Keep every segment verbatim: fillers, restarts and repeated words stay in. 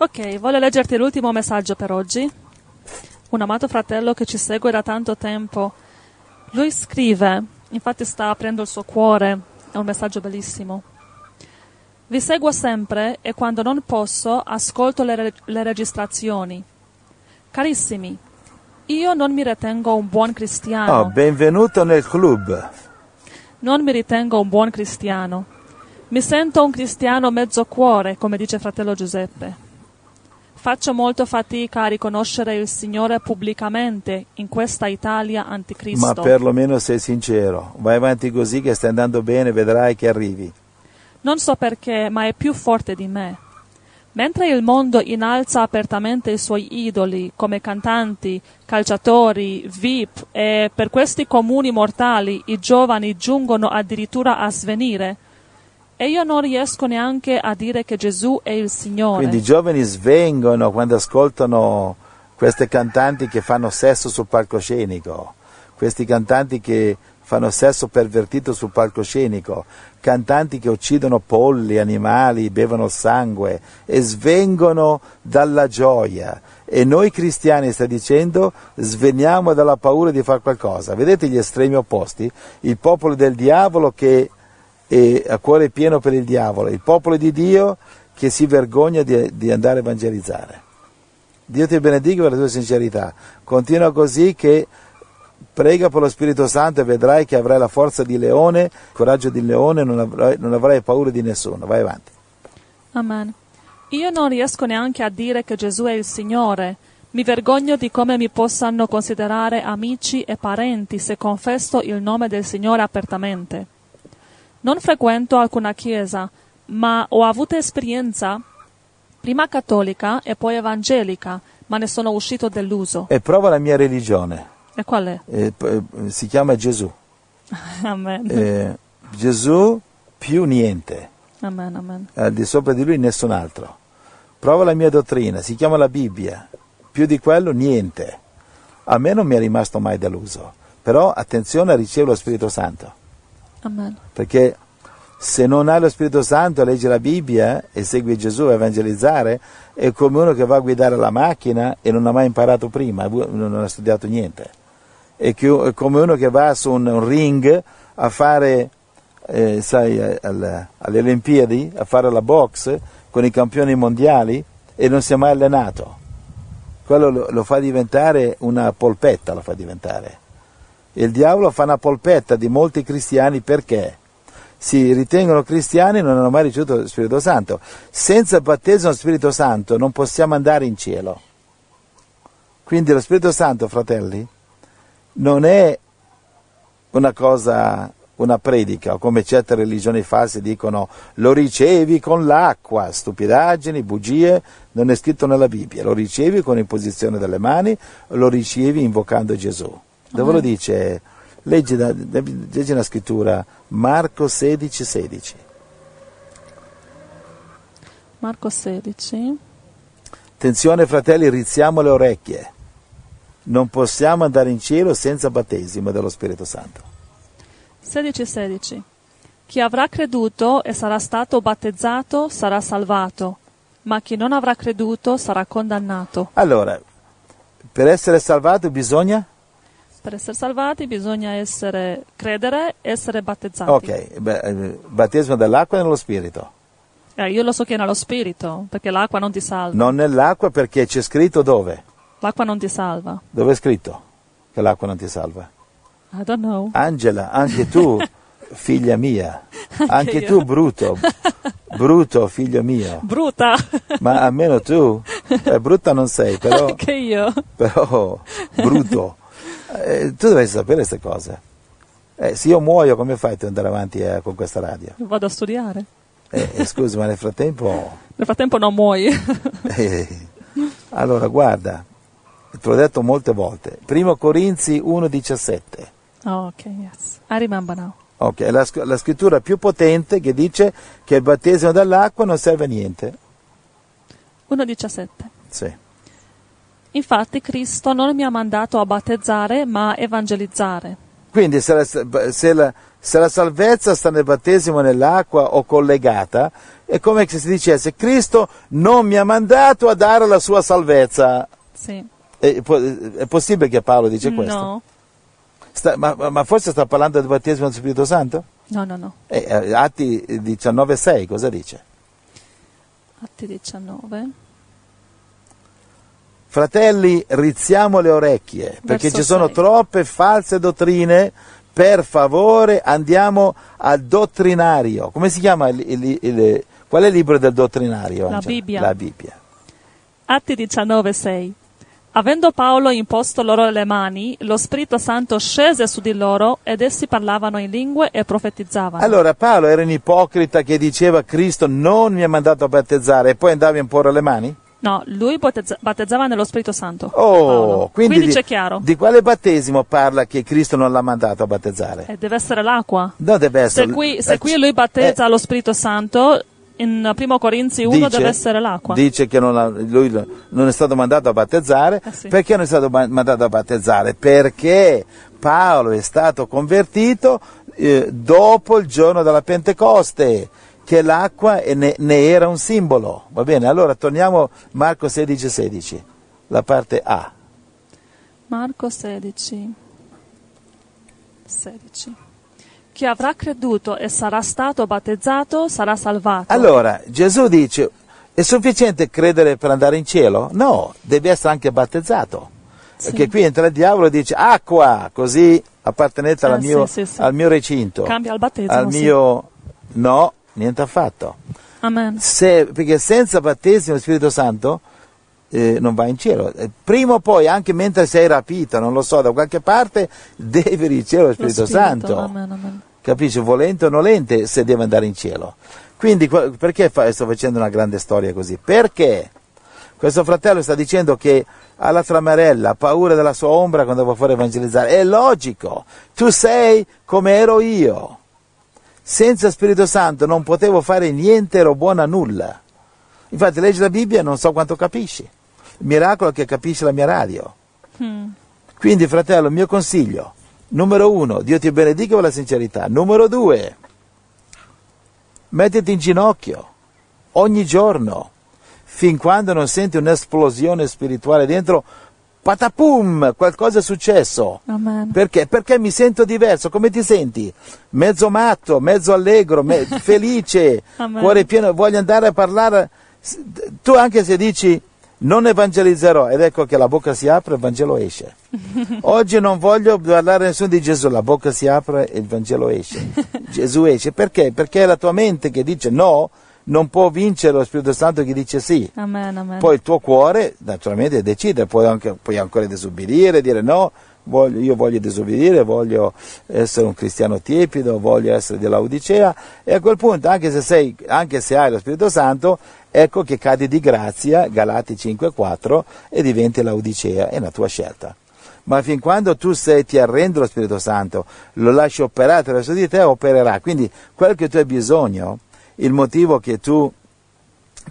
Ok, voglio leggerti l'ultimo messaggio per oggi. Un amato fratello che ci segue da tanto tempo, lui scrive, infatti sta aprendo il suo cuore, è un messaggio bellissimo. Vi seguo sempre e quando non posso ascolto le, re- le registrazioni. Carissimi, io non mi ritengo un buon cristiano. Oh, benvenuto nel club. Non mi ritengo un buon cristiano. Mi sento un cristiano mezzo cuore, come dice fratello Giuseppe. Faccio molto fatica a riconoscere il Signore pubblicamente in questa Italia anticristo. Ma perlomeno sei sincero. Vai avanti così che stai andando bene, vedrai che arrivi. Non so perché, ma è più forte di me. Mentre il mondo innalza apertamente i suoi idoli come cantanti, calciatori, V I P e per questi comuni mortali i giovani giungono addirittura a svenire, e io non riesco neanche a dire che Gesù è il Signore. Quindi i giovani svengono quando ascoltano queste cantanti che fanno sesso sul palcoscenico, questi cantanti che fanno sesso pervertito sul palcoscenico, cantanti che uccidono polli, animali, bevono sangue e svengono dalla gioia. E noi cristiani, sta dicendo, sveniamo dalla paura di fare qualcosa. Vedete gli estremi opposti? Il popolo del diavolo che e a cuore pieno per il diavolo, il popolo di Dio che si vergogna di, di andare a evangelizzare. Dio ti benedica per la tua sincerità, continua così, che prega per lo Spirito Santo e vedrai che avrai la forza di leone, il coraggio di leone, non avrai, non avrai paura di nessuno. Vai avanti. Amen. Io non riesco neanche a dire che Gesù è il Signore. Mi vergogno di come mi possano considerare amici e parenti se confesso il nome del Signore apertamente. Non frequento alcuna chiesa, ma ho avuto esperienza prima cattolica e poi evangelica, ma ne sono uscito deluso. E prova la mia religione. E qual è? E, si chiama Gesù. Amen. E, Gesù più niente. Amen, amen. Al di sopra di lui nessun altro. Prova la mia dottrina, si chiama la Bibbia. Più di quello niente. A me non mi è rimasto mai deluso. Però attenzione, ricevo lo Spirito Santo. Amen. Perché se non hai lo Spirito Santo, leggi la Bibbia e segui Gesù a evangelizzare, è come uno che va a guidare la macchina e non ha mai imparato prima, non ha studiato niente. È come uno che va su un ring a fare, eh, sai, alle, alle Olimpiadi, a fare la box con i campioni mondiali e non si è mai allenato. Quello lo, lo fa diventare una polpetta, lo fa diventare. Il diavolo fa una polpetta di molti cristiani perché si ritengono cristiani e non hanno mai ricevuto lo Spirito Santo. Senza il battesimo dello Spirito Santo non possiamo andare in cielo. Quindi lo Spirito Santo, fratelli, non è una cosa, una predica, come certe religioni false dicono lo ricevi con l'acqua, stupidaggini, bugie, non è scritto nella Bibbia. Lo ricevi con imposizione delle mani, lo ricevi invocando Gesù. Dove lo dice? Leggi, da, leggi una scrittura, Marco sedici sedici. Marco sedici. Attenzione fratelli, rizziamo le orecchie. Non possiamo andare in cielo senza battesimo dello Spirito Santo. sedici sedici. Chi avrà creduto e sarà stato battezzato sarà salvato, ma chi non avrà creduto sarà condannato. Allora, per essere salvato bisogna... Per essere salvati bisogna essere credere, essere battezzati. Ok, battesimo dell'acqua e nello spirito. Eh, io lo so che è nello spirito, perché l'acqua non ti salva. Non nell'acqua, perché c'è scritto dove? L'acqua non ti salva. Dove è scritto che l'acqua non ti salva? I don't know. Angela, anche tu, figlia mia. Anche, anche tu, Bruto. Bruto, figlio mio. Bruta. Ma almeno tu. Eh, brutta non sei, però... Anche io. Però, Bruto. Eh, tu dovresti sapere queste cose. Eh, se io muoio, come fai tu ad andare avanti eh, con questa radio? Vado a studiare. Eh, eh, scusi, ma nel frattempo... Nel frattempo non muoio. eh, allora, guarda, te l'ho detto molte volte. Primo Corinzi uno diciassette. Oh, ok, yes. I remember now. Ok, è la, la scrittura più potente che dice che il battesimo dall'acqua non serve a niente. uno diciassette. Sì. Infatti Cristo non mi ha mandato a battezzare, ma a evangelizzare. Quindi se la, se, la, se la salvezza sta nel battesimo nell'acqua o collegata, è come se si dicesse: Cristo non mi ha mandato a dare la sua salvezza. Sì. È, è possibile che Paolo dice questo? No. Sta, ma, ma forse sta parlando del battesimo dello Spirito Santo? No, no, no. Eh, Atti diciannove sei, cosa dice? Atti diciannove. Fratelli, rizziamo le orecchie, perché ci sono troppe false dottrine. Per favore, andiamo al dottrinario. Come si chiama? Il, il, il, qual è il libro del dottrinario? La Bibbia. La Bibbia. Atti diciannove sei. Avendo Paolo imposto loro le mani, lo Spirito Santo scese su di loro ed essi parlavano in lingue e profetizzavano. Allora Paolo era un ipocrita che diceva: Cristo non mi ha mandato a battezzare, e poi andava a imporre le mani? No, lui battezza, battezzava nello Spirito Santo. Oh, quindi, quindi c'è chiaro. Di quale battesimo parla che Cristo non l'ha mandato a battezzare? Eh, deve essere l'acqua. No, deve essere. Se qui, se qui lui battezza eh, lo Spirito Santo, in Primo Corinzi uno dice, deve essere l'acqua. Dice che non ha, lui non è stato mandato a battezzare. Eh sì. Perché non è stato mandato a battezzare? Perché Paolo è stato convertito eh, dopo il giorno della Pentecoste, che l'acqua ne, ne era un simbolo. Va bene, allora torniamo a Marco sedici sedici, la parte A. Marco sedici sedici. Chi avrà creduto e sarà stato battezzato sarà salvato. Allora, Gesù dice: è sufficiente credere per andare in cielo? No, devi essere anche battezzato. Sì. Perché qui entra il diavolo e dice: acqua, così appartenete eh, al, mio, sì, sì, sì. al mio recinto. Cambia il battesimo. Al mio... Sì. No. Niente affatto. Amen. Se, perché senza battesimo dello Spirito Santo eh, non vai in cielo. Prima o poi, anche mentre sei rapito, non lo so, da qualche parte, devi ricevere lo Spirito, lo Spirito Santo. Amen, amen. Capisci? Volente o nolente, se deve andare in cielo. Quindi, perché fa, sto facendo una grande storia così? Perché questo fratello sta dicendo che ha la tramarella, ha paura della sua ombra quando va fuori a evangelizzare. È logico. Tu sei come ero io. Senza Spirito Santo non potevo fare niente, ero buona nulla. Infatti leggi la Bibbia e non so quanto capisci. Il miracolo è che capisci la mia radio. Mm. Quindi, fratello, il mio consiglio, numero uno, Dio ti benedica per la sincerità. Numero due, mettiti in ginocchio ogni giorno, fin quando non senti un'esplosione spirituale dentro. Patapum, qualcosa è successo. Amen. Perché? Perché mi sento diverso. Come ti senti? Mezzo matto, mezzo allegro, me- felice, Amen. Cuore pieno, voglio andare a parlare. Tu anche se dici non evangelizzerò, ed ecco che la bocca si apre e il Vangelo esce. Oggi non voglio parlare a nessuno di Gesù, la bocca si apre e il Vangelo esce. Gesù esce. Perché? Perché è la tua mente che dice no, non può vincere lo Spirito Santo che dice sì. Amen, amen. Poi il tuo cuore naturalmente decide, puoi, anche, puoi ancora disobbedire, dire no, voglio, io voglio disobbedire, voglio essere un cristiano tiepido, voglio essere della Odicea, e a quel punto, anche se, sei, anche se hai lo Spirito Santo, ecco che cadi di grazia, Galati cinque quattro, e diventi la Odicea, è la tua scelta. Ma fin quando tu sei, ti arrendi allo Spirito Santo, lo lasci operare attraverso di te, opererà. Quindi quello che tu hai bisogno, il motivo che tu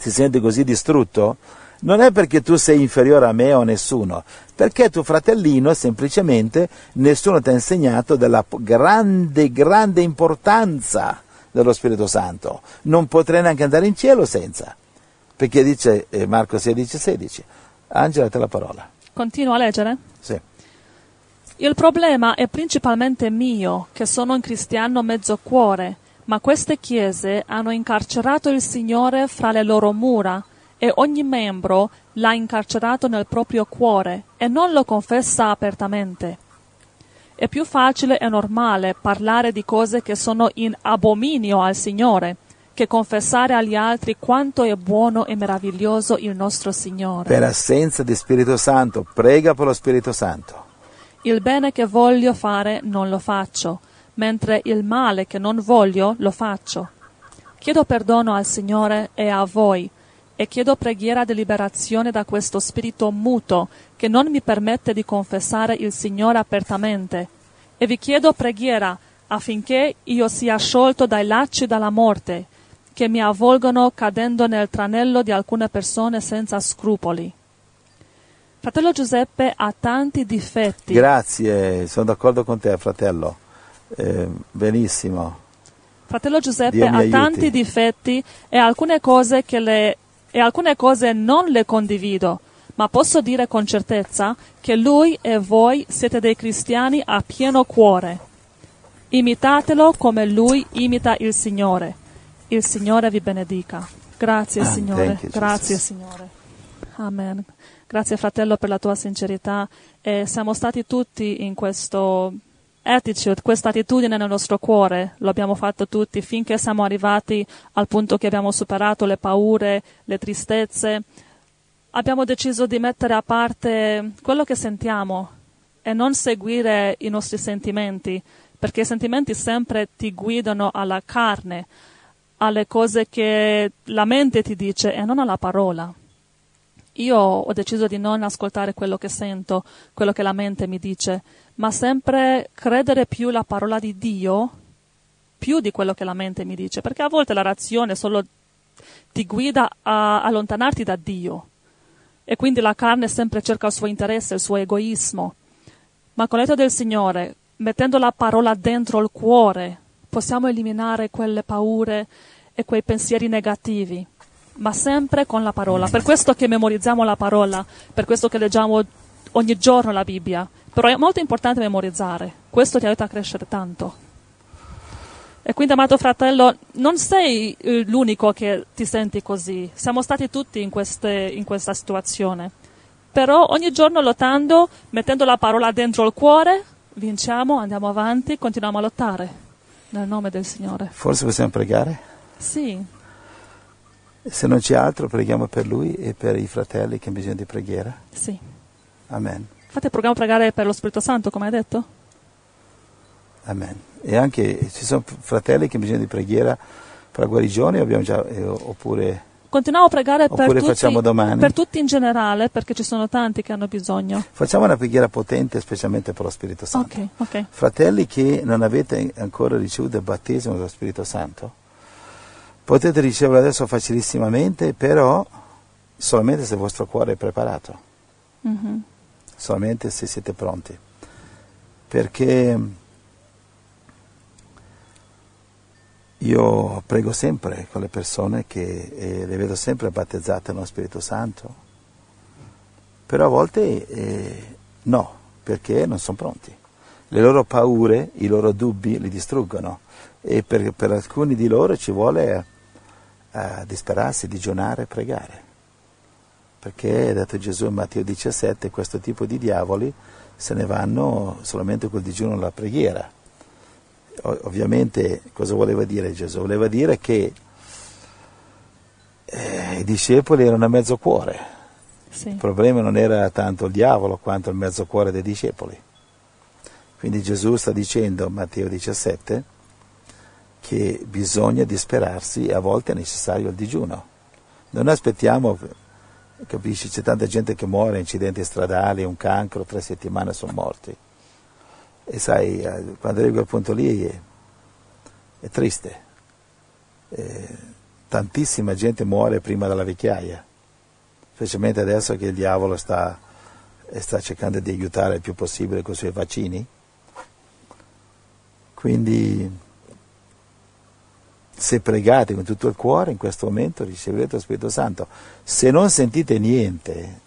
ti senti così distrutto, non è perché tu sei inferiore a me o a nessuno, perché tuo fratellino, semplicemente, nessuno ti ha insegnato della grande, grande importanza dello Spirito Santo. Non potrei neanche andare in cielo senza, perché dice Marco sedici sedici. Angela, te la parola. Continuo a leggere? Sì. Il problema è principalmente mio, che sono un cristiano mezzo cuore. Ma queste chiese hanno incarcerato il Signore fra le loro mura, e ogni membro l'ha incarcerato nel proprio cuore e non lo confessa apertamente. È più facile e normale parlare di cose che sono in abominio al Signore che confessare agli altri quanto è buono e meraviglioso il nostro Signore. Per assenza di Spirito Santo, prega per lo Spirito Santo. Il bene che voglio fare non lo faccio, mentre il male che non voglio lo faccio. Chiedo perdono al Signore e a voi, e chiedo preghiera di liberazione da questo spirito muto che non mi permette di confessare il Signore apertamente. E vi chiedo preghiera affinché io sia sciolto dai lacci della morte, che mi avvolgono cadendo nel tranello di alcune persone senza scrupoli. Fratello Giuseppe ha tanti difetti. Grazie, sono d'accordo con te, fratello. Eh, benissimo. Fratello Giuseppe ha aiuti. tanti difetti e alcune cose che le, e alcune cose non le condivido, ma posso dire con certezza che lui e voi siete dei cristiani a pieno cuore. Imitatelo come lui imita il Signore. Il Signore vi benedica. Grazie, ah, Signore. You, Grazie, Signore. Amen. Grazie, fratello, per la tua sincerità. E siamo stati tutti in questo... attitude, questa attitudine nel nostro cuore, lo abbiamo fatto tutti finché siamo arrivati al punto che abbiamo superato le paure, le tristezze, abbiamo deciso di mettere a parte quello che sentiamo e non seguire i nostri sentimenti, perché i sentimenti sempre ti guidano alla carne, alle cose che la mente ti dice e non alla parola. Io ho deciso di non ascoltare quello che sento, quello che la mente mi dice, ma sempre credere più la parola di Dio, più di quello che la mente mi dice, perché a volte la razione solo ti guida a allontanarti da Dio e quindi la carne sempre cerca il suo interesse, il suo egoismo. Ma con l'aiuto del Signore, mettendo la parola dentro il cuore, possiamo eliminare quelle paure e quei pensieri negativi, ma sempre con la parola. Per questo che memorizziamo la parola, per questo che leggiamo ogni giorno la Bibbia, però è molto importante memorizzare, questo ti aiuta a crescere tanto. E quindi, amato fratello, non sei l'unico che ti senti così, siamo stati tutti in, queste, in questa situazione, però ogni giorno lottando, mettendo la parola dentro il cuore, vinciamo, andiamo avanti, continuiamo a lottare nel nome del Signore. Forse possiamo pregare? Sì. Se non c'è altro, preghiamo per lui e per i fratelli che hanno bisogno di preghiera. Sì. Amen. Infatti proviamo a pregare per lo Spirito Santo, come hai detto. Amen. E anche ci sono fratelli che hanno bisogno di preghiera per guarigione, abbiamo già, eh, oppure... Continuiamo a pregare per tutti, facciamo domani. per tutti in generale, perché ci sono tanti che hanno bisogno. Facciamo una preghiera potente, specialmente per lo Spirito Santo. Ok, ok. Fratelli che non avete ancora ricevuto il battesimo dello Spirito Santo, potete riceverlo adesso facilissimamente, però solamente se il vostro cuore è preparato, mm-hmm. solamente se siete pronti, perché io prego sempre con le persone che eh, le vedo sempre battezzate nello Spirito Santo, però a volte eh, no, perché non sono pronti, le loro paure, i loro dubbi li distruggono e per, per alcuni di loro ci vuole... a disperarsi, digiunare, pregare, perché ha detto Gesù in Matteo diciassette, questo tipo di diavoli se ne vanno solamente col digiuno e la preghiera. Ov- ovviamente cosa voleva dire Gesù? Voleva dire che eh, i discepoli erano a mezzo cuore, sì. Il problema non era tanto il diavolo quanto il mezzo cuore dei discepoli, quindi Gesù sta dicendo in Matteo diciassette che bisogna disperarsi e a volte è necessario il digiuno. Non aspettiamo, capisci, c'è tanta gente che muore, incidenti stradali, un cancro, tre settimane sono morti. E sai, quando arrivo al punto lì è, è triste. E tantissima gente muore prima della vecchiaia, specialmente adesso che il diavolo sta, sta cercando di aiutare il più possibile con i suoi vaccini. Quindi... se pregate con tutto il cuore, in questo momento riceverete lo Spirito Santo. Se non sentite niente,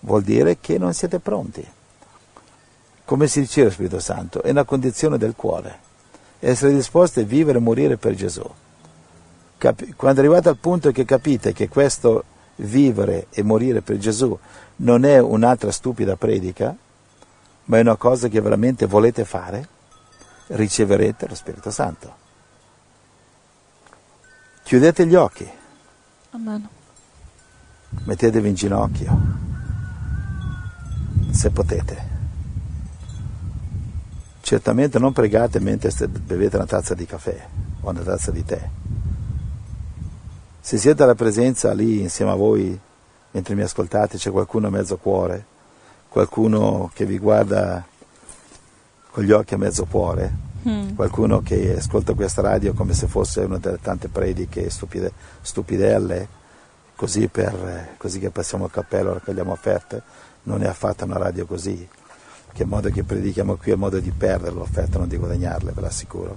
vuol dire che non siete pronti. Come si riceve lo Spirito Santo? È una condizione del cuore. Essere disposti a vivere e morire per Gesù. Cap- quando arrivate al punto che capite che questo vivere e morire per Gesù non è un'altra stupida predica, ma è una cosa che veramente volete fare, riceverete lo Spirito Santo. Chiudete gli occhi. Amen. Mettetevi in ginocchio, se potete. Certamente non pregate mentre bevete una tazza di caffè o una tazza di tè. Se siete alla presenza lì insieme a voi, mentre mi ascoltate, c'è qualcuno a mezzo cuore, qualcuno che vi guarda con gli occhi a mezzo cuore, qualcuno che ascolta questa radio come se fosse una delle tante prediche stupide, stupidelle così, per, così che passiamo il cappello, raccogliamo offerte, non è affatto una radio così, che il modo che predichiamo qui è il modo di perdere l'offerta, non di guadagnarle, ve l'assicuro.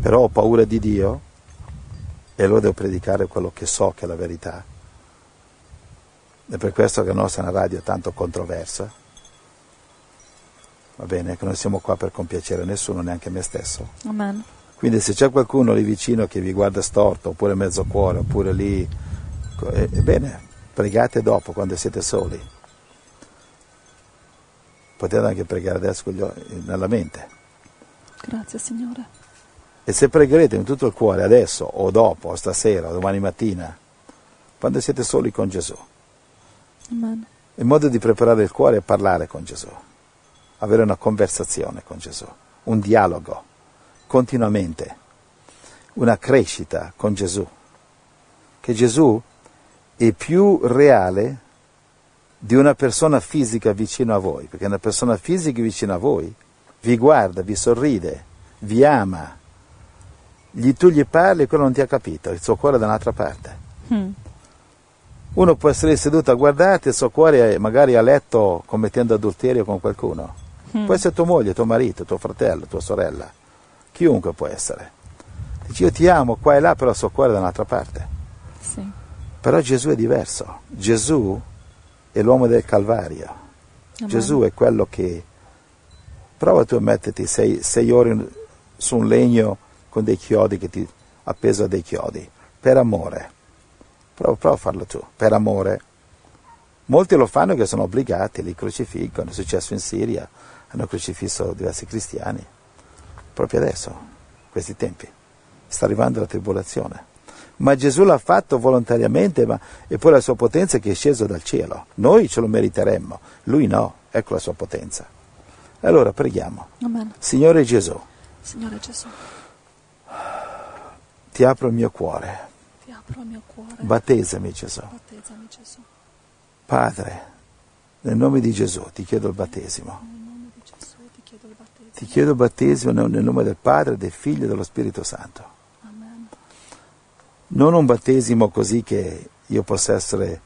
Però ho paura di Dio e allora devo predicare quello che so che è la verità. È per questo che la nostra è una radio tanto controversa, va bene, che non siamo qua per compiacere nessuno, neanche me stesso. Amen. Quindi se c'è qualcuno lì vicino che vi guarda storto, oppure mezzo cuore, oppure lì, ebbene, pregate dopo, quando siete soli. Potete anche pregare adesso con gli occhi, nella mente. Grazie Signore. E se pregherete in tutto il cuore adesso, o dopo, o stasera, o domani mattina, quando siete soli con Gesù. Amen. Il modo di preparare il cuore è parlare con Gesù, avere una conversazione con Gesù, un dialogo, continuamente, una crescita con Gesù. Che Gesù è più reale di una persona fisica vicino a voi, perché una persona fisica vicino a voi vi guarda, vi sorride, vi ama, gli, tu gli parli e quello non ti ha capito, il suo cuore è da un'altra parte. Mm. Uno può essere seduto a guardarti, il suo cuore è magari a letto commettendo adulterio con qualcuno. Mm. Può essere tua moglie, tuo marito, tuo fratello, tua sorella, chiunque può essere. Dici io ti amo qua e là, però il suo cuore è da un'altra parte. Sì. Però Gesù è diverso, Gesù è l'uomo del Calvario. Amen. Gesù è quello che... Prova tu a metterti sei, sei ore su un legno con dei chiodi, che ti appeso a dei chiodi, per amore. Prova, prova a farlo tu, per amore. Molti lo fanno che sono obbligati, li crucifiggono, è successo in Siria, hanno crocifisso diversi cristiani. Proprio adesso, in questi tempi, sta arrivando la tribolazione. Ma Gesù l'ha fatto volontariamente, ma e poi la sua potenza è che è sceso dal cielo. Noi ce lo meriteremmo, lui no, ecco la sua potenza. Allora preghiamo. Amen. Signore Gesù, Signore Gesù, ti apro il mio cuore. Ti apro il mio cuore. Battezzami Gesù. Battezzami Gesù. Padre, nel nome di Gesù ti chiedo il battesimo. Nel nome di Gesù ti chiedo il battesimo. Ti chiedo il battesimo nel nome del Padre, del Figlio e dello Spirito Santo. Non un battesimo così che io possa essere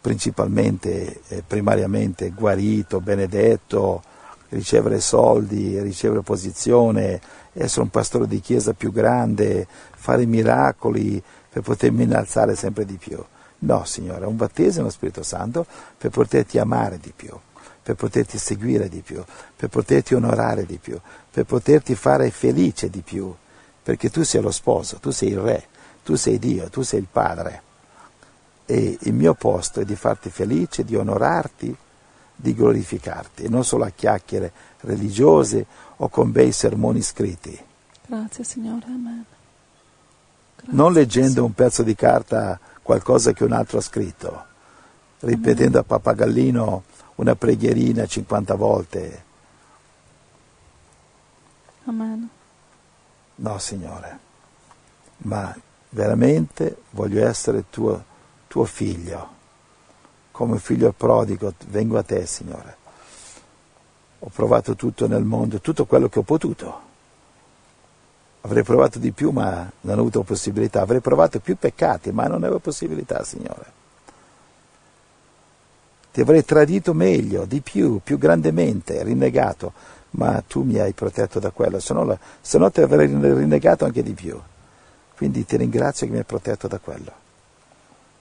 principalmente, eh, primariamente guarito, benedetto, ricevere soldi, ricevere posizione, essere un pastore di chiesa più grande, fare miracoli per potermi innalzare sempre di più. No, Signore, un battesimo nello Spirito Santo per poterti amare di più, per poterti seguire di più, per poterti onorare di più, per poterti fare felice di più, perché tu sei lo sposo, tu sei il re. Tu sei Dio, tu sei il Padre e il mio posto è di farti felice, di onorarti, di glorificarti, non solo a chiacchiere religiose o con bei sermoni scritti. Grazie Signore, amen. Grazie, non leggendo Gesù. Un pezzo di carta, qualcosa che un altro ha scritto, ripetendo amen. A pappagallino una preghierina cinquanta volte. Amen. No Signore, ma... veramente voglio essere tuo, tuo figlio, come figlio prodigo, vengo a te Signore, ho provato tutto nel mondo, tutto quello che ho potuto, avrei provato di più ma non ho avuto possibilità, avrei provato più peccati ma non avevo possibilità Signore, ti avrei tradito meglio, di più, più grandemente, rinnegato, ma tu mi hai protetto da quello, se no, se no ti avrei rinnegato anche di più. Quindi ti ringrazio che mi hai protetto da quello.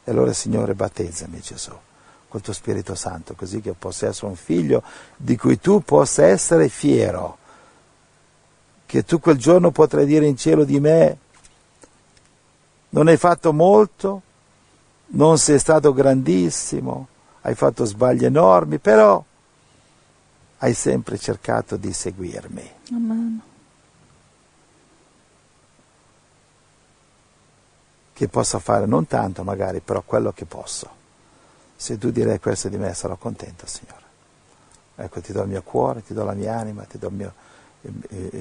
E allora Signore battezzami Gesù col tuo Spirito Santo, così che io possa essere un figlio di cui tu possa essere fiero, che tu quel giorno potrai dire in cielo di me, non hai fatto molto, non sei stato grandissimo, hai fatto sbagli enormi, però hai sempre cercato di seguirmi. Amen. Che possa fare, non tanto magari, però quello che posso. Se tu direi questo di me, sarò contento, Signore. Ecco, ti do il mio cuore, ti do la mia anima, ti do il mio, il, il,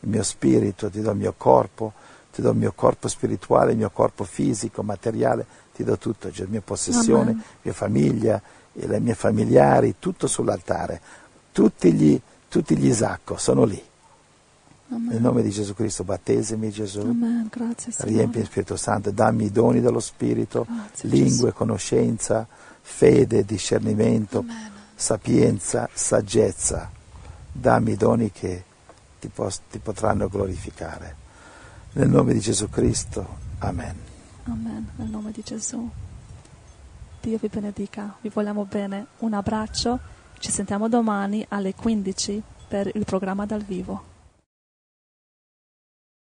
il mio spirito, ti do il mio corpo, ti do il mio corpo spirituale, il mio corpo fisico, materiale, ti do tutto, cioè la mia possessione, la mia famiglia, i miei familiari, tutto sull'altare. Tutti gli, tutti gli Isacco sono lì. Amen. Nel nome di Gesù Cristo, battesimi Gesù. Amen. Grazie, riempi il Spirito Santo, dammi i doni dello Spirito, grazie, lingue, Gesù, conoscenza, fede, discernimento, Amen, sapienza, saggezza. Dammi i doni che ti, pos- ti potranno glorificare. Nel nome di Gesù Cristo, Amen. Amen, nel nome di Gesù. Dio vi benedica, vi vogliamo bene. Un abbraccio, ci sentiamo domani alle quindici per il programma dal vivo.